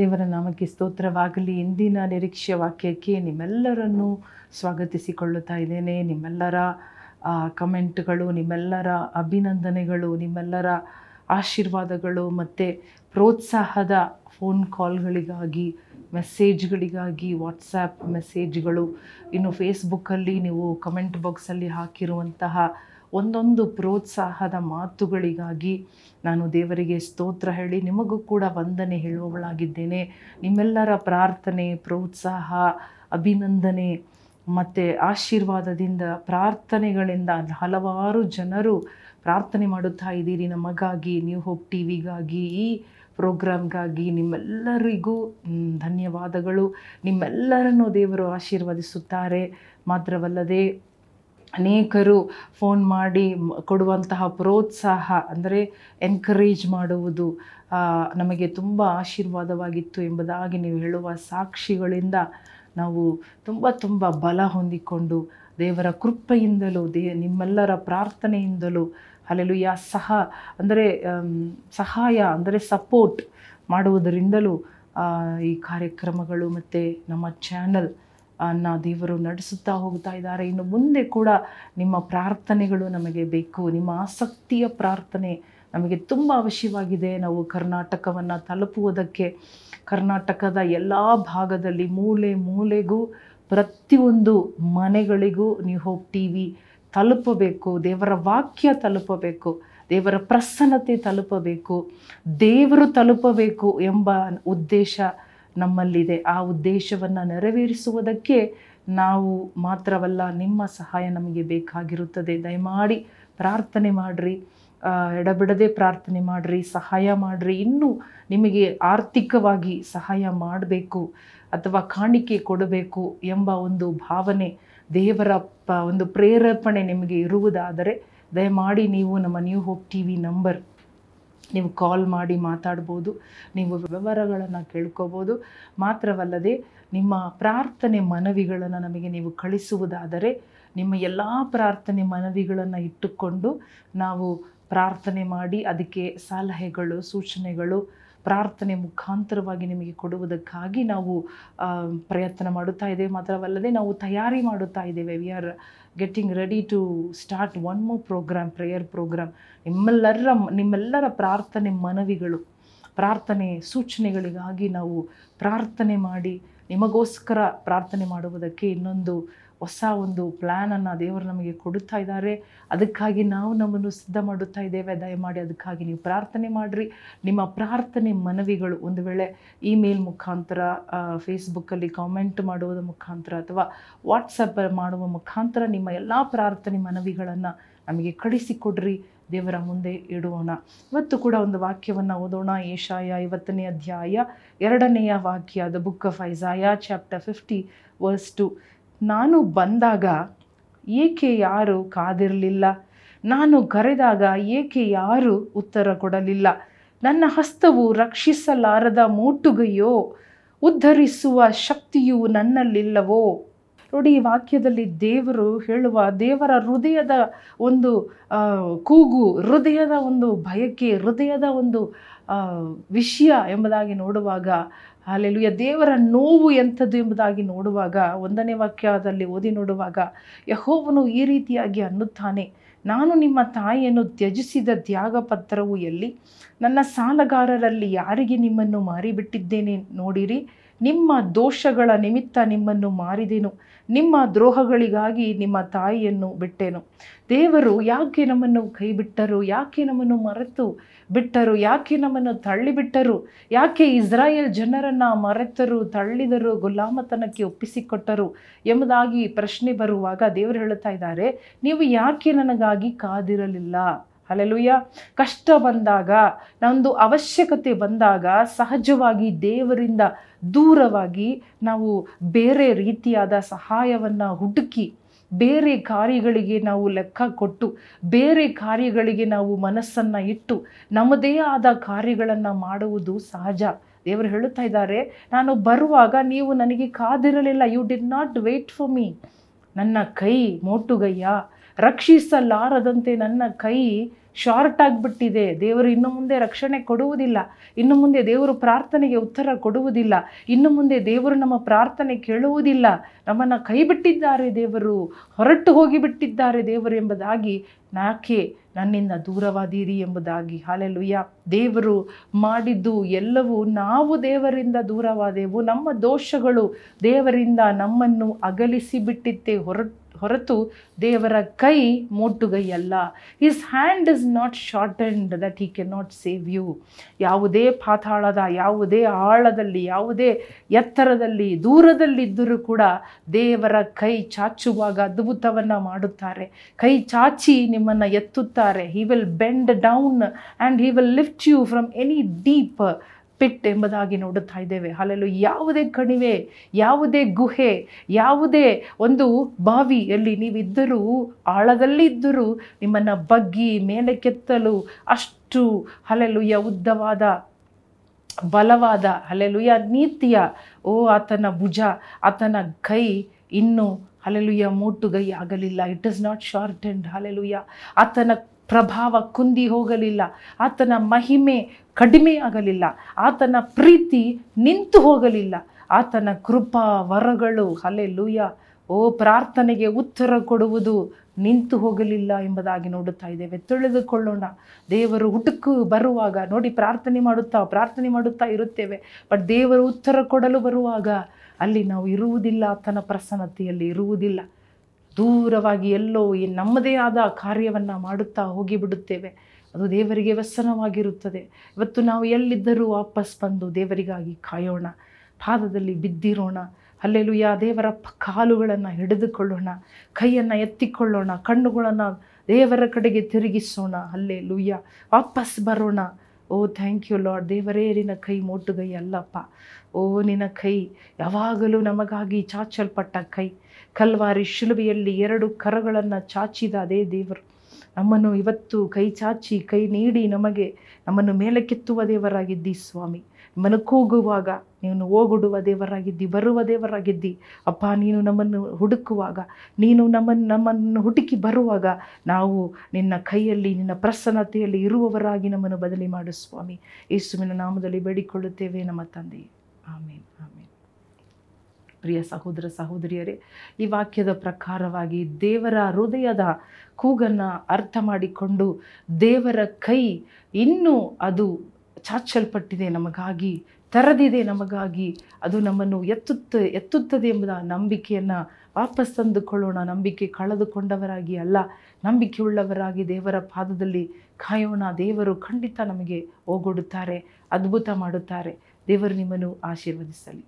ದೇವರ ನಾಮಕ್ಕೆ ಸ್ತೋತ್ರವಾಗಲಿ. ಇಂದಿನ ನಿರೀಕ್ಷೆಯ ವಾಕ್ಯಕ್ಕೆ ನಿಮ್ಮೆಲ್ಲರನ್ನು ಸ್ವಾಗತಿಸಿಕೊಳ್ಳುತ್ತಾ ಇದ್ದೇನೆ. ನಿಮ್ಮೆಲ್ಲರ ಕಮೆಂಟ್ಗಳು, ನಿಮ್ಮೆಲ್ಲರ ಅಭಿನಂದನೆಗಳು, ನಿಮ್ಮೆಲ್ಲರ ಆಶೀರ್ವಾದಗಳು ಮತ್ತು ಪ್ರೋತ್ಸಾಹದ ಫೋನ್ ಕಾಲ್ಗಳಿಗಾಗಿ, ಮೆಸೇಜ್ಗಳಿಗಾಗಿ, ವಾಟ್ಸ್ಯಾಪ್ ಮೆಸೇಜ್ಗಳು, ಇನ್ನು ಫೇಸ್ಬುಕ್ಕಲ್ಲಿ ನೀವು ಕಮೆಂಟ್ ಬಾಕ್ಸಲ್ಲಿ ಹಾಕಿರುವಂತಹ ಒಂದೊಂದು ಪ್ರೋತ್ಸಾಹದ ಮಾತುಗಳಿಗಾಗಿ ನಾನು ದೇವರಿಗೆ ಸ್ತೋತ್ರ ಹೇಳಿ ನಿಮಗೂ ಕೂಡ ವಂದನೆ ಹೇಳುವವಳಾಗಿದ್ದೇನೆ. ನಿಮ್ಮೆಲ್ಲರ ಪ್ರಾರ್ಥನೆ, ಪ್ರೋತ್ಸಾಹ, ಅಭಿನಂದನೆ ಮತ್ತು ಆಶೀರ್ವಾದದಿಂದ, ಪ್ರಾರ್ಥನೆಗಳಿಂದ ಹಲವಾರು ಜನರು ಪ್ರಾರ್ಥನೆ ಮಾಡುತ್ತಾ ಇದ್ದೀರಿ ನಮಗಾಗಿ, ನ್ಯೂ ಹೋಪ್ ಟಿ ವಿಗಾಗಿ, ಈ ಪ್ರೋಗ್ರಾಮ್ಗಾಗಿ. ನಿಮ್ಮೆಲ್ಲರಿಗೂ ಧನ್ಯವಾದಗಳು. ನಿಮ್ಮೆಲ್ಲರನ್ನು ದೇವರು ಆಶೀರ್ವದಿಸುತ್ತಾರೆ. ಮಾತ್ರವಲ್ಲದೆ ಅನೇಕರು ಫೋನ್ ಮಾಡಿ ಕೊಡುವಂತಹ ಪ್ರೋತ್ಸಾಹ ಅಂದರೆ ಎನ್ಕರೇಜ್ ಮಾಡುವುದು ನಮಗೆ ತುಂಬ ಆಶೀರ್ವಾದವಾಗಿತ್ತು ಎಂಬುದಾಗಿ ನೀವು ಹೇಳುವ ಸಾಕ್ಷಿಗಳಿಂದ ನಾವು ತುಂಬ ಬಲ ಹೊಂದಿಕೊಂಡು ದೇವರ ಕೃಪೆಯಿಂದಲೂ ನಿಮ್ಮೆಲ್ಲರ ಪ್ರಾರ್ಥನೆಯಿಂದಲೂ ಹಲ್ಲೆಲೂಯಾ ಸಹಾಯ ಅಂದರೆ ಸಪೋರ್ಟ್ ಮಾಡುವುದರಿಂದಲೂ ಈ ಕಾರ್ಯಕ್ರಮಗಳು ಮತ್ತು ನಮ್ಮ ಚಾನಲ್ ಅನ್ನ ದೇವರು ನಡೆಸುತ್ತಾ ಹೋಗ್ತಾ ಇದ್ದಾರೆ. ಇನ್ನು ಮುಂದೆ ಕೂಡ ನಿಮ್ಮ ಪ್ರಾರ್ಥನೆಗಳು ನಮಗೆ ಬೇಕು. ನಿಮ್ಮ ಆಸಕ್ತಿಯ ಪ್ರಾರ್ಥನೆ ನಮಗೆ ತುಂಬ ಅವಶ್ಯವಾಗಿದೆ. ನಾವು ಕರ್ನಾಟಕವನ್ನು ತಲುಪುವುದಕ್ಕೆ, ಕರ್ನಾಟಕದ ಎಲ್ಲ ಭಾಗದಲ್ಲಿ ಮೂಲೆ ಮೂಲೆಗೂ ಪ್ರತಿಯೊಂದು ಮನೆಗಳಿಗೂ ನ್ಯೂ ಹೋಪ್ ಟಿ ವಿ ತಲುಪಬೇಕು. ದೇವರ ವಾಕ್ಯ ತಲುಪಬೇಕು, ದೇವರ ಪ್ರಸನ್ನತೆ ತಲುಪಬೇಕು, ದೇವರು ತಲುಪಬೇಕು ಎಂಬ ಉದ್ದೇಶ ನಮ್ಮಲ್ಲಿದೆ. ಆ ಉದ್ದೇಶವನ್ನು ನೆರವೇರಿಸುವುದಕ್ಕೆ ನಾವು ಮಾತ್ರವಲ್ಲ, ನಿಮ್ಮ ಸಹಾಯ ನಮಗೆ ಬೇಕಾಗಿರುತ್ತದೆ. ದಯಮಾಡಿ ಪ್ರಾರ್ಥನೆ ಮಾಡಿರಿ, ಎಡಬಿಡದೆ ಪ್ರಾರ್ಥನೆ ಮಾಡಿರಿ, ಸಹಾಯ ಮಾಡಿರಿ. ಇನ್ನೂ ನಿಮಗೆ ಆರ್ಥಿಕವಾಗಿ ಸಹಾಯ ಮಾಡಬೇಕು ಅಥವಾ ಕಾಣಿಕೆ ಕೊಡಬೇಕು ಎಂಬ ಒಂದು ಭಾವನೆ, ದೇವರ ಒಂದು ಪ್ರೇರೇಪಣೆ ನಿಮಗೆ ಇರುವುದಾದರೆ ದಯಮಾಡಿ ನೀವು ನಮ್ಮ new hope T V number ನೀವು ಕಾಲ್ ಮಾಡಿ ಮಾತಾಡ್ಬೋದು, ನೀವು ವಿವರಗಳನ್ನು ಕೇಳ್ಕೋಬೋದು. ಮಾತ್ರವಲ್ಲದೆ ನಿಮ್ಮ ಪ್ರಾರ್ಥನೆ ಮನವಿಗಳನ್ನು ನಮಗೆ ನೀವು ಕಳಿಸುವುದಾದರೆ ನಿಮ್ಮ ಎಲ್ಲ ಪ್ರಾರ್ಥನೆ ಮನವಿಗಳನ್ನು ಇಟ್ಟುಕೊಂಡು ನಾವು ಪ್ರಾರ್ಥನೆ ಮಾಡಿ ಅದಕ್ಕೆ ಸಲಹೆಗಳು, ಸೂಚನೆಗಳು ಪ್ರಾರ್ಥನೆ ಮುಖಾಂತರವಾಗಿ ನಿಮಗೆ ಕೊಡುವುದಕ್ಕಾಗಿ ನಾವು ಪ್ರಯತ್ನ ಮಾಡುತ್ತಾ ಇದ್ದೇವೆ. ಮಾತ್ರವಲ್ಲದೆ ನಾವು ತಯಾರಿ ಮಾಡುತ್ತಾ ಇದ್ದೇವೆ. We are getting ready to start one more programme, prayer programme. ನಿಮ್ಮೆಲ್ಲರ ಪ್ರಾರ್ಥನೆ ಮನವಿಗಳು, ಪ್ರಾರ್ಥನೆ ಸೂಚನೆಗಳಿಗಾಗಿ ನಾವು ಪ್ರಾರ್ಥನೆ ಮಾಡಿ ನಿಮಗೋಸ್ಕರ ಪ್ರಾರ್ಥನೆ ಮಾಡುವುದಕ್ಕೆ ಇನ್ನೊಂದು ಹೊಸ ಒಂದು ಪ್ಲ್ಯಾನನ್ನು ದೇವರು ನಮಗೆ ಕೊಡುತ್ತಾ ಇದ್ದಾರೆ. ಅದಕ್ಕಾಗಿ ನಾವು ನಮ್ಮನ್ನು ಸಿದ್ಧ ಮಾಡುತ್ತಾ ಇದ್ದೇವೆ. ದಯಮಾಡಿ ಅದಕ್ಕಾಗಿ ನೀವು ಪ್ರಾರ್ಥನೆ ಮಾಡಿರಿ. ನಿಮ್ಮ ಪ್ರಾರ್ಥನೆ ಮನವಿಗಳು ಒಂದು ವೇಳೆ ಇಮೇಲ್ ಮುಖಾಂತರ, ಫೇಸ್ಬುಕ್ಕಲ್ಲಿ ಕಾಮೆಂಟ್ ಮಾಡುವುದರ ಮುಖಾಂತರ ಅಥವಾ ವಾಟ್ಸಪ್ ಮಾಡುವ ಮುಖಾಂತರ ನಿಮ್ಮ ಎಲ್ಲ ಪ್ರಾರ್ಥನೆ ಮನವಿಗಳನ್ನು ನಮಗೆ ಕಳಿಸಿಕೊಡ್ರಿ. ದೇವರ ಮುಂದೆ ಇಡೋಣ. ಇವತ್ತು ಕೂಡ ಒಂದು ವಾಕ್ಯವನ್ನು ಓದೋಣ. Isaiah 50:2, the book of Isaiah chapter 50 verse 2. ನಾನು ಬಂದಾಗ ಏಕೆ ಯಾರೂ ಕಾದಿರಲಿಲ್ಲ, ನಾನು ಕರೆದಾಗ ಏಕೆ ಯಾರೂ ಉತ್ತರ ಕೊಡಲಿಲ್ಲ, ನನ್ನ ಹಸ್ತವು ರಕ್ಷಿಸಲಾರದ ಮೋಟುಗೆಯೋ, ಉದ್ಧರಿಸುವ ಶಕ್ತಿಯು ನನ್ನಲ್ಲಿಲ್ಲವೋ. ನೋಡಿ, ಈ ವಾಕ್ಯದಲ್ಲಿ ದೇವರು ಹೇಳುವ ದೇವರ ಹೃದಯದ ಒಂದು ಕೂಗು, ಹೃದಯದ ಒಂದು ಬಯಕೆ, ಹೃದಯದ ಒಂದು ವಿಷಯ ಎಂಬುದಾಗಿ ನೋಡುವಾಗ, ಹಲ್ಲೆಲೂಯಾ, ದೇವರ ನೋವು ಎಂಥದ್ದು ಎಂಬುದಾಗಿ ನೋಡುವಾಗ, 1ನೇ ವಾಕ್ಯದಲ್ಲಿ ಓದಿ ನೋಡುವಾಗ ಯೆಹೋವನು ಈ ರೀತಿಯಾಗಿ ಅನ್ನುತ್ತಾನೆ, ನಾನು ನಿಮ್ಮ ತಾಯಿಯನ್ನು ತ್ಯಜಿಸಿದ ತ್ಯಾಗ ಪತ್ರವು ಎಲ್ಲಿ, ನನ್ನ ಸಾಲಗಾರರಲ್ಲಿ ಯಾರಿಗೆ ನಿಮ್ಮನ್ನು ಮಾರಿಬಿಟ್ಟಿದ್ದೇನೆ. ನೋಡಿರಿ, ನಿಮ್ಮ ದೋಷಗಳ ನಿಮಿತ್ತ ನಿಮ್ಮನ್ನು ಮಾರಿದೆನು, ನಿಮ್ಮ ದ್ರೋಹಗಳಿಗಾಗಿ ನಿಮ್ಮ ತಾಯಿಯನ್ನು ಬಿಟ್ಟೆನು. ದೇವರು ಯಾಕೆ ನಮ್ಮನ್ನು ಕೈ ಬಿಟ್ಟರು, ಯಾಕೆ ನಮ್ಮನ್ನು ಮರೆತು ಬಿಟ್ಟರು, ಯಾಕೆ ನಮ್ಮನ್ನು ತಳ್ಳಿಬಿಟ್ಟರು, ಯಾಕೆ ಇಸ್ರಾಯೇಲ್ ಜನರನ್ನು ಮರೆತರು, ತಳ್ಳಿದರು, ಗುಲಾಮತನಕ್ಕೆ ಒಪ್ಪಿಸಿಕೊಟ್ಟರು ಎಂಬುದಾಗಿ ಪ್ರಶ್ನೆ ಬರುವಾಗ ದೇವರು ಹೇಳುತ್ತಾ ಇದ್ದಾರೆ, ನೀವು ಯಾಕೆ ನನಗಾಗಿ ಕಾದಿರಲಿಲ್ಲ. ಹಲ್ಲೆಲೂಯಾ. ಕಷ್ಟ ಬಂದಾಗ, ನಮ್ಮದು ಅವಶ್ಯಕತೆ ಬಂದಾಗ ಸಹಜವಾಗಿ ದೇವರಿಂದ ದೂರವಾಗಿ ನಾವು ಬೇರೆ ರೀತಿಯಾದ ಸಹಾಯವನ್ನು ಹುಡುಕಿ, ಬೇರೆ ಕಾರ್ಯಗಳಿಗೆ ನಾವು ಲೆಕ್ಕ ಕೊಟ್ಟು, ಬೇರೆ ಕಾರ್ಯಗಳಿಗೆ ನಾವು ಮನಸ್ಸನ್ನು ಇಟ್ಟು ನಮ್ಮದೇ ಆದ ಕಾರ್ಯಗಳನ್ನು ಮಾಡುವುದು ಸಹಜ. ದೇವರು ಹೇಳುತ್ತಾ ಇದ್ದಾರೆ, ನಾನು ಬರುವಾಗ ನೀವು ನನಗೆ ಕಾದಿರಲಿಲ್ಲ. You did not wait for me. ನನ್ನ ಕೈ ಮೋಟುಗಯ್ಯ, ರಕ್ಷಿಸಲಾರದಂತೆ ನನ್ನ ಕೈ ಶಾರ್ಟ್ ಆಗಿಬಿಟ್ಟಿದೆ. ದೇವರು ಇನ್ನು ಮುಂದೆ ರಕ್ಷಣೆ ಕೊಡುವುದಿಲ್ಲ, ಇನ್ನು ಮುಂದೆ ದೇವರು ಪ್ರಾರ್ಥನೆಗೆ ಉತ್ತರ ಕೊಡುವುದಿಲ್ಲ, ಇನ್ನು ಮುಂದೆ ದೇವರು ನಮ್ಮ ಪ್ರಾರ್ಥನೆ ಕೇಳುವುದಿಲ್ಲ, ನಮ್ಮನ್ನು ಕೈ ಬಿಟ್ಟಿದ್ದಾರೆ, ದೇವರು ಹೊರಟು ಹೋಗಿಬಿಟ್ಟಿದ್ದಾರೆ ದೇವರು ಎಂಬುದಾಗಿ, ನಾಕೆ ನನ್ನಿಂದ ದೂರವಾದೀರಿ ಎಂಬುದಾಗಿ. ಹಾಲೆಲುಯ್ಯ. ದೇವರು ಮಾಡಿದ್ದು ಎಲ್ಲವೂ, ನಾವು ದೇವರಿಂದ ದೂರವಾದೆವು, ನಮ್ಮ ದೋಷಗಳು ದೇವರಿಂದ ನಮ್ಮನ್ನು ಅಗಲಿಸಿಬಿಟ್ಟಿತ್ತೆ ಹೊರತು ದೇವರ ಕೈ ಮೋಟುಗೈಯಲ್ಲ. His hand is not shortened that he can not save you. ಯಾವುದೇ ಪಾತಾಳದ, ಯಾವುದೇ ಆಳದಲ್ಲಿ, ಯಾವುದೇ ಎತ್ತರದಲ್ಲಿ, ದೂರದಲ್ಲಿದ್ದರೂ ಕೂಡ ದೇವರ ಕೈ ಚಾಚುವಾಗ ಅದ್ಭುತವನ್ನು ಮಾಡುತ್ತಾರೆ. ಕೈ ಚಾಚಿ ನಿಮ್ಮನ್ನು ಎತ್ತುತ್ತಾರೆ. He will bend down and he will lift you from any deep pit ಎಂಬುದಾಗಿ ನೋಡುತ್ತಾ ಇದ್ದೇವೆ. ಅಲ್ಲೂ ಯಾವುದೇ ಕಣಿವೆ, ಯಾವುದೇ ಗುಹೆ, ಯಾವುದೇ ಒಂದು ಬಾವಿಯಲ್ಲಿ ನೀವಿದ್ದರೂ, ಆಳದಲ್ಲಿ ಇದ್ದರೂ ನಿಮ್ಮನ್ನು ಬಗ್ಗಿ ಮೇಲಕ್ಕೆತ್ತಲು ಅಷ್ಟು ಅಲ್ಲೂಯ ಉದ್ದವಾದ, ಬಲವಾದ, ಅಲ್ಲೂಯ ನೀತಿಯ ಆತನ ಭುಜ, ಆತನ ಕೈ ಇನ್ನೂ ಅಲ್ಲೂಯ ಮೋಟುಗೈ ಆಗಲಿಲ್ಲ. It is not shortened. Hallelujah. ಆತನ ಪ್ರಭಾವ ಕುಂದಿ ಹೋಗಲಿಲ್ಲ, ಆತನ ಮಹಿಮೆ ಕಡಿಮೆ ಆಗಲಿಲ್ಲ, ಆತನ ಪ್ರೀತಿ ನಿಂತು ಹೋಗಲಿಲ್ಲ, ಆತನ ಕೃಪಾ ವರಗಳು ಹಲ್ಲೆಲೂಯಾ ಪ್ರಾರ್ಥನೆಗೆ ಉತ್ತರ ಕೊಡುವುದು ನಿಂತು ಹೋಗಲಿಲ್ಲ ಎಂಬುದಾಗಿ ನೋಡುತ್ತಾ ಇದ್ದೇವೆ. ತಿಳಿದುಕೊಳ್ಳೋಣ, ದೇವರು ಹುಡುಕು ಬರುವಾಗ ನೋಡಿ ಪ್ರಾರ್ಥನೆ ಮಾಡುತ್ತಾ ಇರುತ್ತೇವೆ, ಬಟ್ ದೇವರು ಉತ್ತರ ಕೊಡಲು ಬರುವಾಗ ಅಲ್ಲಿ ನಾವು ಇರುವುದಿಲ್ಲ, ಆತನ ಪ್ರಸನ್ನತೆಯಲ್ಲಿ ಇರುವುದಿಲ್ಲ, ದೂರವಾಗಿ ಎಲ್ಲೋ ನಮ್ಮದೇ ಆದ ಕಾರ್ಯವನ್ನು ಮಾಡುತ್ತಾ ಹೋಗಿಬಿಡುತ್ತೇವೆ. ಅದು ದೇವರಿಗೆ ವ್ಯಸನವಾಗಿರುತ್ತದೆ. ಇವತ್ತು ನಾವು ಎಲ್ಲಿದ್ದರೂ ವಾಪಸ್ ಬಂದು ದೇವರಿಗಾಗಿ ಕಾಯೋಣ, ಪಾದದಲ್ಲಿ ಬಿದ್ದಿರೋಣ. ಹಲ್ಲೆಲೂಯಾ. ದೇವರ ಕಾಲುಗಳನ್ನು ಹಿಡಿದುಕೊಳ್ಳೋಣ, ಕೈಯನ್ನು ಎತ್ತಿಕೊಳ್ಳೋಣ, ಕಣ್ಣುಗಳನ್ನು ದೇವರ ಕಡೆಗೆ ತಿರುಗಿಸೋಣ. ಹಲ್ಲೆಲೂಯಾ. ವಾಪಸ್ ಬರೋಣ. Oh thank you lord. ದೇವರೇ, ನಿನ್ನ ಕೈ ಮೋಟುಗೈ ಅಲ್ಲಪ್ಪ. ಓ, ನಿನ್ನ ಕೈ ಯಾವಾಗಲೂ ನಮಗಾಗಿ ಚಾಚಲ್ಪಟ್ಟ ಕೈ. ಕಲ್ವಾರಿ ಶಿಲುಬೆಯಲ್ಲಿ ಎರಡು ಕರಗಳನ್ನು ಚಾಚಿದ ಅದೇ ದೇವರು ನಮ್ಮನ್ನು ಇವತ್ತು ಕೈ ಚಾಚಿ ಕೈ ನೀಡಿ ನಮ್ಮನ್ನು ಮೇಲಕ್ಕೆತ್ತುವ ದೇವರಾಗಿದ್ದಿ ಸ್ವಾಮಿ. ನಿಮ್ಮನ್ನು ಕೂಗುವಾಗ ನೀನು ಓಗೊಡುವ ದೇವರಾಗಿದ್ದಿ, ಬರುವ ದೇವರಾಗಿದ್ದಿ ಅಪ್ಪ. ನೀನು ನಮ್ಮನ್ನು ಹುಡುಕುವಾಗ, ನೀನು ನಮ್ಮನ್ನು ಹುಡುಕಿ ಬರುವಾಗ ನಾವು ನಿನ್ನ ಕೈಯಲ್ಲಿ, ನಿನ್ನ ಪ್ರಸನ್ನತೆಯಲ್ಲಿ ಇರುವವರಾಗಿ ನಮ್ಮನ್ನು ಬದಲಿ ಮಾಡು ಸ್ವಾಮಿ. ಯೇಸುವಿನ ನಾಮದಲ್ಲಿ ಬೇಡಿಕೊಳ್ಳುತ್ತೇವೆ ನಮ್ಮ ತಂದೆ, ಆಮೇನ್, ಆಮೇನ್. ಪ್ರಿಯ ಸಹೋದರ ಸಹೋದರಿಯರೇ, ಈ ವಾಕ್ಯದ ಪ್ರಕಾರವಾಗಿ ದೇವರ ಹೃದಯದ ಕೂಗನ್ನು ಅರ್ಥ ಮಾಡಿಕೊಂಡು ದೇವರ ಕೈ ಇನ್ನೂ ಅದು ಚಾಚಲ್ಪಟ್ಟಿದೆ ನಮಗಾಗಿ, ತೆರೆದಿದೆ ನಮಗಾಗಿ, ಅದು ನಮ್ಮನ್ನು ಎತ್ತುತ್ತದೆ ಎಂಬುದ ನಂಬಿಕೆಯನ್ನು ವಾಪಸ್ ತಂದುಕೊಳ್ಳೋಣ. ನಂಬಿಕೆ ಕಳೆದುಕೊಂಡವರಾಗಿ ಅಲ್ಲ, ನಂಬಿಕೆಯುಳ್ಳವರಾಗಿ ದೇವರ ಪಾದದಲ್ಲಿ ಕಾಯೋಣ. ದೇವರು ಖಂಡಿತ ನಮಗೆ ಓಗೊಡುತ್ತಾರೆ, ಅದ್ಭುತ ಮಾಡುತ್ತಾರೆ. ದೇವರು ನಿಮ್ಮನ್ನು ಆಶೀರ್ವದಿಸಲಿ.